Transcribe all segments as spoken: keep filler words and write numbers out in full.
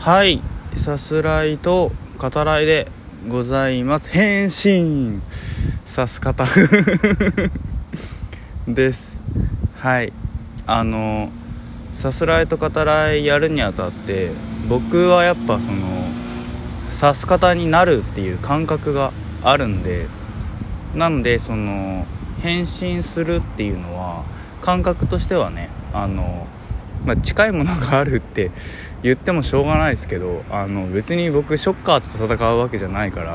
はい、さすらいと語らいでございます。変身さす方です。はい、あのさすらいと語らいやるにあたって、僕はやっぱそのさす方になるっていう感覚があるんで、なんでその変身するっていうのは感覚としてはね、あの。まあ、近いものがあるって言ってもしょうがないですけど、あの別に僕ショッカーと戦うわけじゃないから、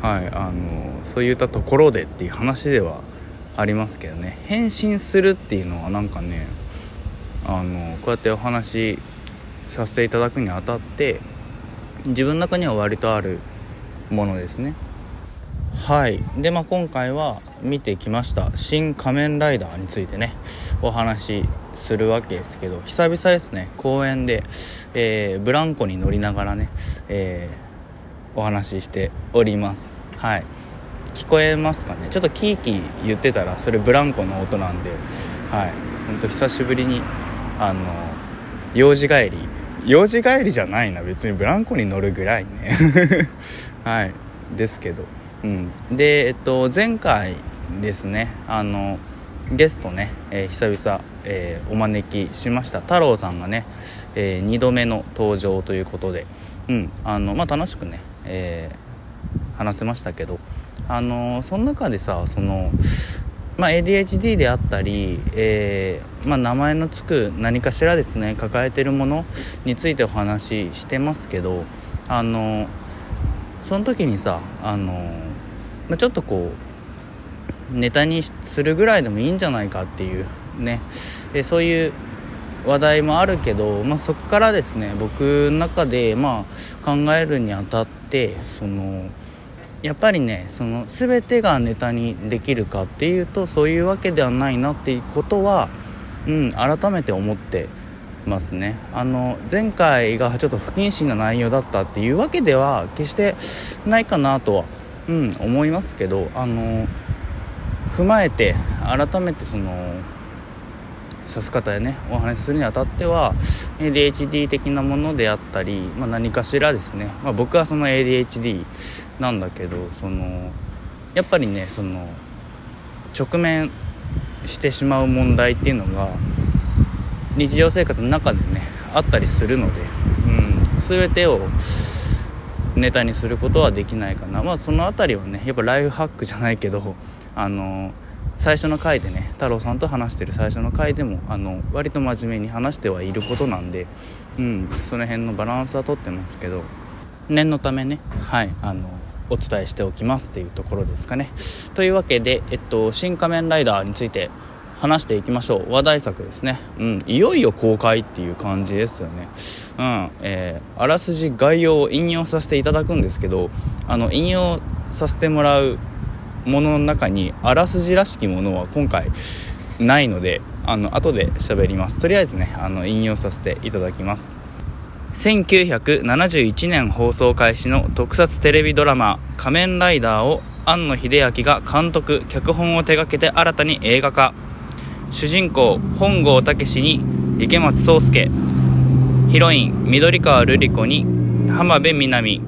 はい、あのそういったところでっていう話ではありますけどね。変身するっていうのはなんかね、あのこうやってお話しさせていただくにあたって自分の中には割とあるものですね。はい。で、まあ、今回は見てきました新仮面ライダーについてねお話しするわけですけど、久々ですね公園で、えー、ブランコに乗りながらね、えー、お話ししております。はい。聞こえますかね。ちょっとキーキー言ってたらそれブランコの音なんで、はい、ほんと久しぶりにあの用事帰り用事帰りじゃないな、別にブランコに乗るぐらいねはいですけど、うん、で、えっと、前回ですねあのゲストね、えー、久々、えー、お招きしました太郎さんがね、えー、にどめの登場ということで、うんあのまあ、楽しくね、えー、話せましたけど、あのー、その中でさその、まあ、エーディーエイチディー であったり、えーまあ、名前のつく何かしらですね抱えてるものについてお話ししてますけど、あのーその時にさ、あのー、ちょっとこうネタにするぐらいでもいいんじゃないかっていうね、えそういう話題もあるけど、まあ、そこからですね僕の中で、まあ、考えるにあたってそのやっぱりねその全てがネタにできるかっていうとそういうわけではないなっていうことは、うん、改めて思ってますね。あの前回がちょっと不謹慎な内容だったっていうわけでは決してないかなとは、うん、思いますけど、あの踏まえて改めてその指す方でねお話しするにあたっては エーディーエイチディー 的なものであったり、まあ、何かしらですね、まあ、僕はその エーディーエイチディー なんだけど、そのやっぱりねその直面してしまう問題っていうのが日常生活の中でねあったりするので、うん、全てをネタにすることはできないかな。まあそのあたりはねやっぱライフハックじゃないけど、あの最初の回でね太郎さんと話してる最初の回でもあの割と真面目に話してはいることなんで、うん、その辺のバランスはとってますけど、念のためねはいあのお伝えしておきますっていうところですかね。というわけで、えっと、新仮面ライダーについて話していきましょう。話題作ですね、うん、いよいよ公開っていう感じですよね、うんえー、あらすじ概要を引用させていただくんですけど、あの引用させてもらうものの中にあらすじらしきものは今回ないので、あの後で喋ります。とりあえずねあの引用させていただきます。せんきゅうひゃくななじゅういちねん放送開始の特撮テレビドラマ仮面ライダーを庵野秀明が監督・脚本を手掛けて新たに映画化。主人公本郷武に池松壮亮、ヒロイン緑川瑠璃子に浜辺美波、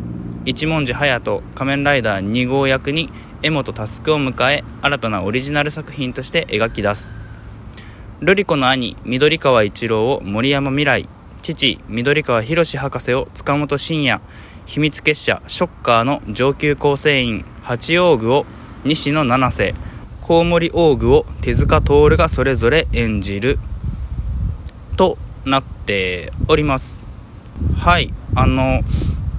一文字隼人仮面ライダーに号役に柄本佑を迎え、新たなオリジナル作品として描き出す。瑠璃子の兄緑川一郎を森山未来、父緑川博博士を塚本慎也、秘密結社ショッカーの上級構成員八王具を西野七瀬、大森王具を手塚徹がそれぞれ演じるとなっております。はい、あの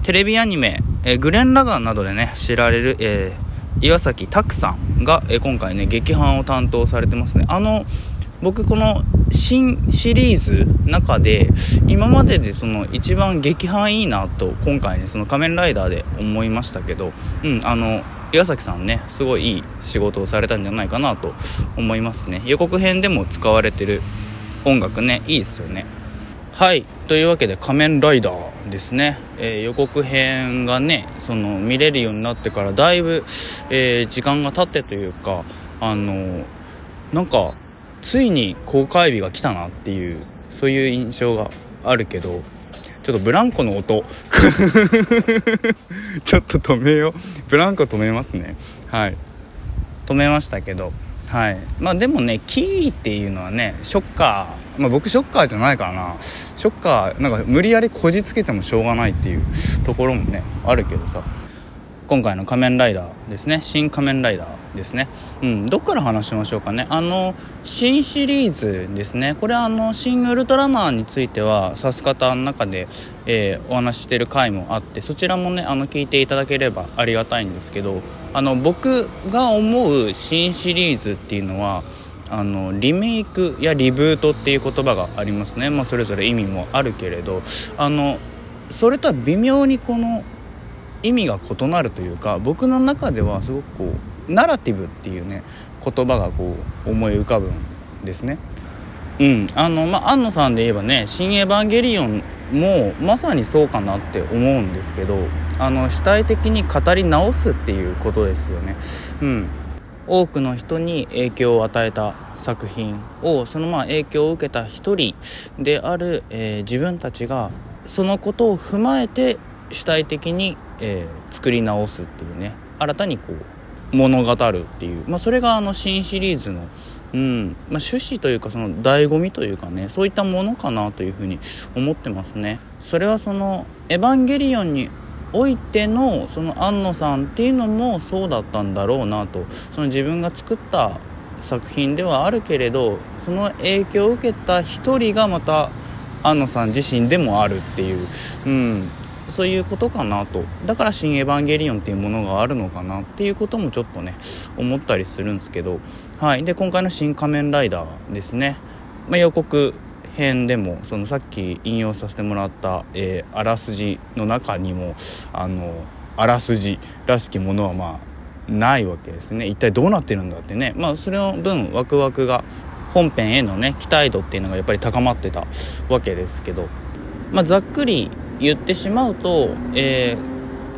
テレビアニメえグレン・ラガンなどでね知られる、えー、岩崎拓さんが、えー、今回ね劇伴を担当されてますね。あの僕この新シリーズ中で今まででその一番劇伴いいなと今回ねその仮面ライダーで思いましたけど、うんあの岩崎さんねすごいいい仕事をされたんじゃないかなと思いますね。予告編でも使われてる音楽ねいいですよね。はい、というわけで仮面ライダーですね、えー、予告編がねその見れるようになってからだいぶ、えー、時間が経ってというか、あのー、なんかついに公開日が来たなっていうそういう印象があるけど、ちょっとブランコの音ちょっと止めよう。ブランコ止めますね。はい、止めましたけど、はい、まあでもね、キーっていうのはね、ショッカー、まあ僕ショッカーじゃないからな、ショッカーなんか無理やりこじつけてもしょうがないっていうところもねあるけどさ、今回の仮面ライダーですね、新仮面ライダーですね、うん、どっから話しましょうかね。あの新シリーズですね、これあの新ウルトラマンについてはさす方の中で、えー、お話ししてる回もあって、そちらもねあの聞いていただければありがたいんですけど、あの僕が思う新シリーズっていうのはあのリメイクやリブートっていう言葉がありますね、まあ、それぞれ意味もあるけれど、あのそれとは微妙にこの意味が異なるというか、僕の中ではすごくこうナラティブっていうね言葉がこう思い浮かぶんですね。うん、あのまあ安野さんで言えばね、新エヴァンゲリオンもまさにそうかなって思うんですけど、あの主体的に語り直すっていうことですよね。うん、多くの人に影響を与えた作品を、そのまあ影響を受けた一人である、えー、自分たちがそのことを踏まえて主体的に、えー、作り直すっていうね、新たにこう物語るっていう、まあ、それがあの新シリーズの、うんまあ、趣旨というか、その醍醐味というかね、そういったものかなというふうに思ってますね。それはそのエヴァンゲリオンにおいてのその庵野さんっていうのもそうだったんだろうなと、その自分が作った作品ではあるけれど、その影響を受けた一人がまた庵野さん自身でもあるっていう、うんそういうことかなと。だから新エヴァンゲリオンっていうものがあるのかなっていうこともちょっとね思ったりするんですけど、はいで今回の新仮面ライダーですね、まあ、予告編でもそのさっき引用させてもらった、えー、あらすじの中にもあのあらすじらしきものはまあないわけですね。一体どうなってるんだってね、まあそれの分ワクワクが本編へのね期待度っていうのがやっぱり高まってたわけですけど、まあざっくり言ってしまうと、え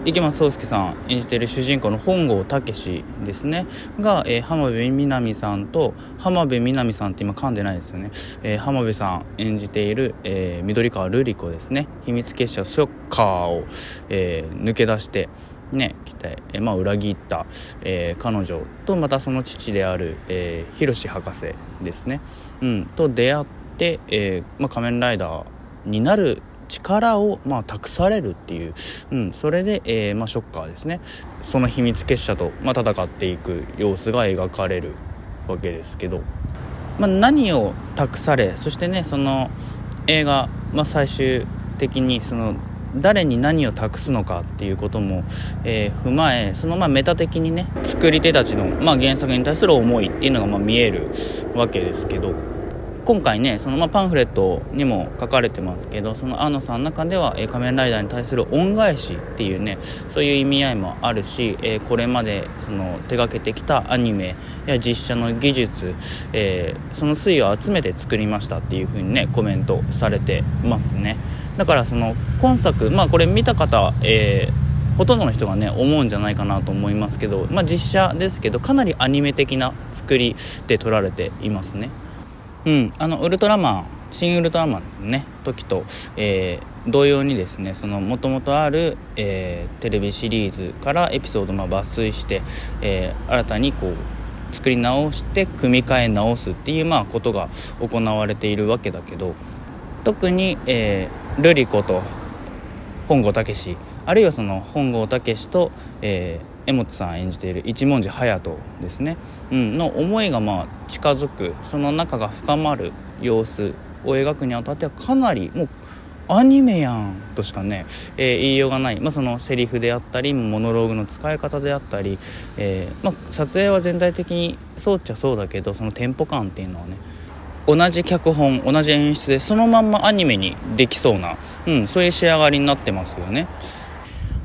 ー、池松壮亮さん演じている主人公の本郷武ですねが、えー、浜辺美波さんと浜辺美波さんって今噛んでないですよね、えー、浜辺さん演じている、えー、緑川瑠璃子ですね、秘密結社ショッカーを、えー、抜け出してね来て、えーまあ、裏切った、えー、彼女とまたその父である、えー、広志博士ですね、うん、と出会って、えーまあ、仮面ライダーになる力をまあ託されるっていう、うん、それで、えーまあ、ショッカーですね、その秘密結社と、まあ、戦っていく様子が描かれるわけですけど、まあ、何を託され、そしてねその映画、まあ、最終的にその誰に何を託すのかっていうことも、えー、踏まえ、そのまあメタ的にね作り手たちの、まあ、原作に対する思いっていうのがまあ見えるわけですけど、今回ねそのまあパンフレットにも書かれてますけど、その庵野さんの中では、えー、仮面ライダーに対する恩返しっていうねそういう意味合いもあるし、えー、これまでその手掛けてきたアニメや実写の技術、えー、その粋を集めて作りましたっていう風にねコメントされてますね。だからその今作、まあこれ見た方、えーほとんどの人がね思うんじゃないかなと思いますけど、まあ実写ですけどかなりアニメ的な作りで撮られていますね。うん、あのウルトラマン新ウルトラマンの、ね、時と、えー、同様にですねもともとある、えー、テレビシリーズからエピソードを、まあ、抜粋して、えー、新たにこう作り直して組み替え直すっていう、まあ、ことが行われているわけだけど、特に、えー、瑠璃子と本郷武史、あるいはその本郷武史と、えー江本さん演じている一文字隼人ですね、うん、の思いがまあ近づく、その仲が深まる様子を描くにあたってはかなりもうアニメやんとしかね、えー、言いようがない、まあ、そのセリフであったりモノローグの使い方であったり、えーまあ、撮影は全体的にそうっちゃそうだけど、そのテンポ感っていうのはね同じ脚本同じ演出でそのまんまアニメにできそうな、うん、そういう仕上がりになってますよね。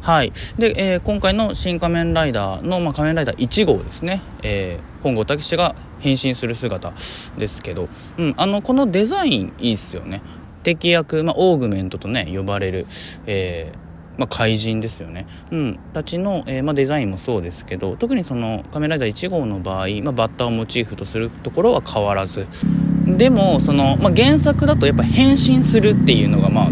はいでえー、今回の新仮面ライダーの、まあ、仮面ライダーいち号ですね、えー、本郷武史が変身する姿ですけど、うん、あのこのデザインいいっすよね。敵役、まあ、オーグメントとね呼ばれる、えーまあ、怪人ですよね、うん、たちの、えーまあ、デザインもそうですけど、特にその仮面ライダーいち号の場合、まあ、バッタをモチーフとするところは変わらず、でもその、まあ、原作だとやっぱ変身するっていうのがまあ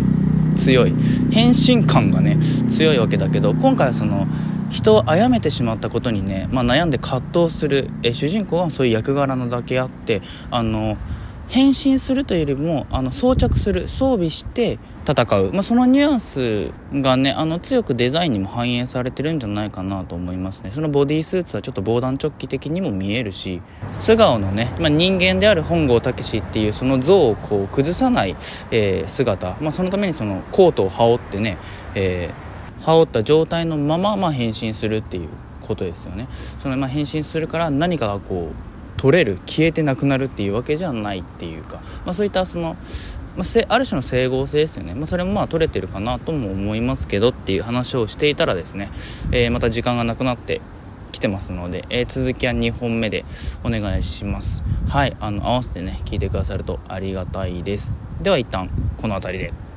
強い、変身感がね強いわけだけど、今回はその人を殺めてしまったことにね、まあ、悩んで葛藤するえ主人公はそういう役柄なだけあって、あの変身するというよりもあの装着する、装備して戦う、まあ、そのニュアンスがねあの強くデザインにも反映されてるんじゃないかなと思いますね。そのボディスーツはちょっと防弾チョッキ的にも見えるし、素顔のね、まあ、人間である本郷武史っていうその像をこう崩さない、えー、姿、まあ、そのためにそのコートを羽織ってね、えー、羽織った状態のまま、まあ、変身するっていうことですよね。その、まあ、変身するから何かがこう取れる、消えてなくなるっていうわけじゃないっていうか、まあ、そういったその、まあ、ある種の整合性ですよね、まあ、それもまあ取れてるかなとも思いますけどっていう話をしていたらですね、えー、また時間がなくなってきてますので、えー、続きはにほんめでお願いします。はい、あの合わせてね聞いてくださるとありがたいです。では一旦この辺りで。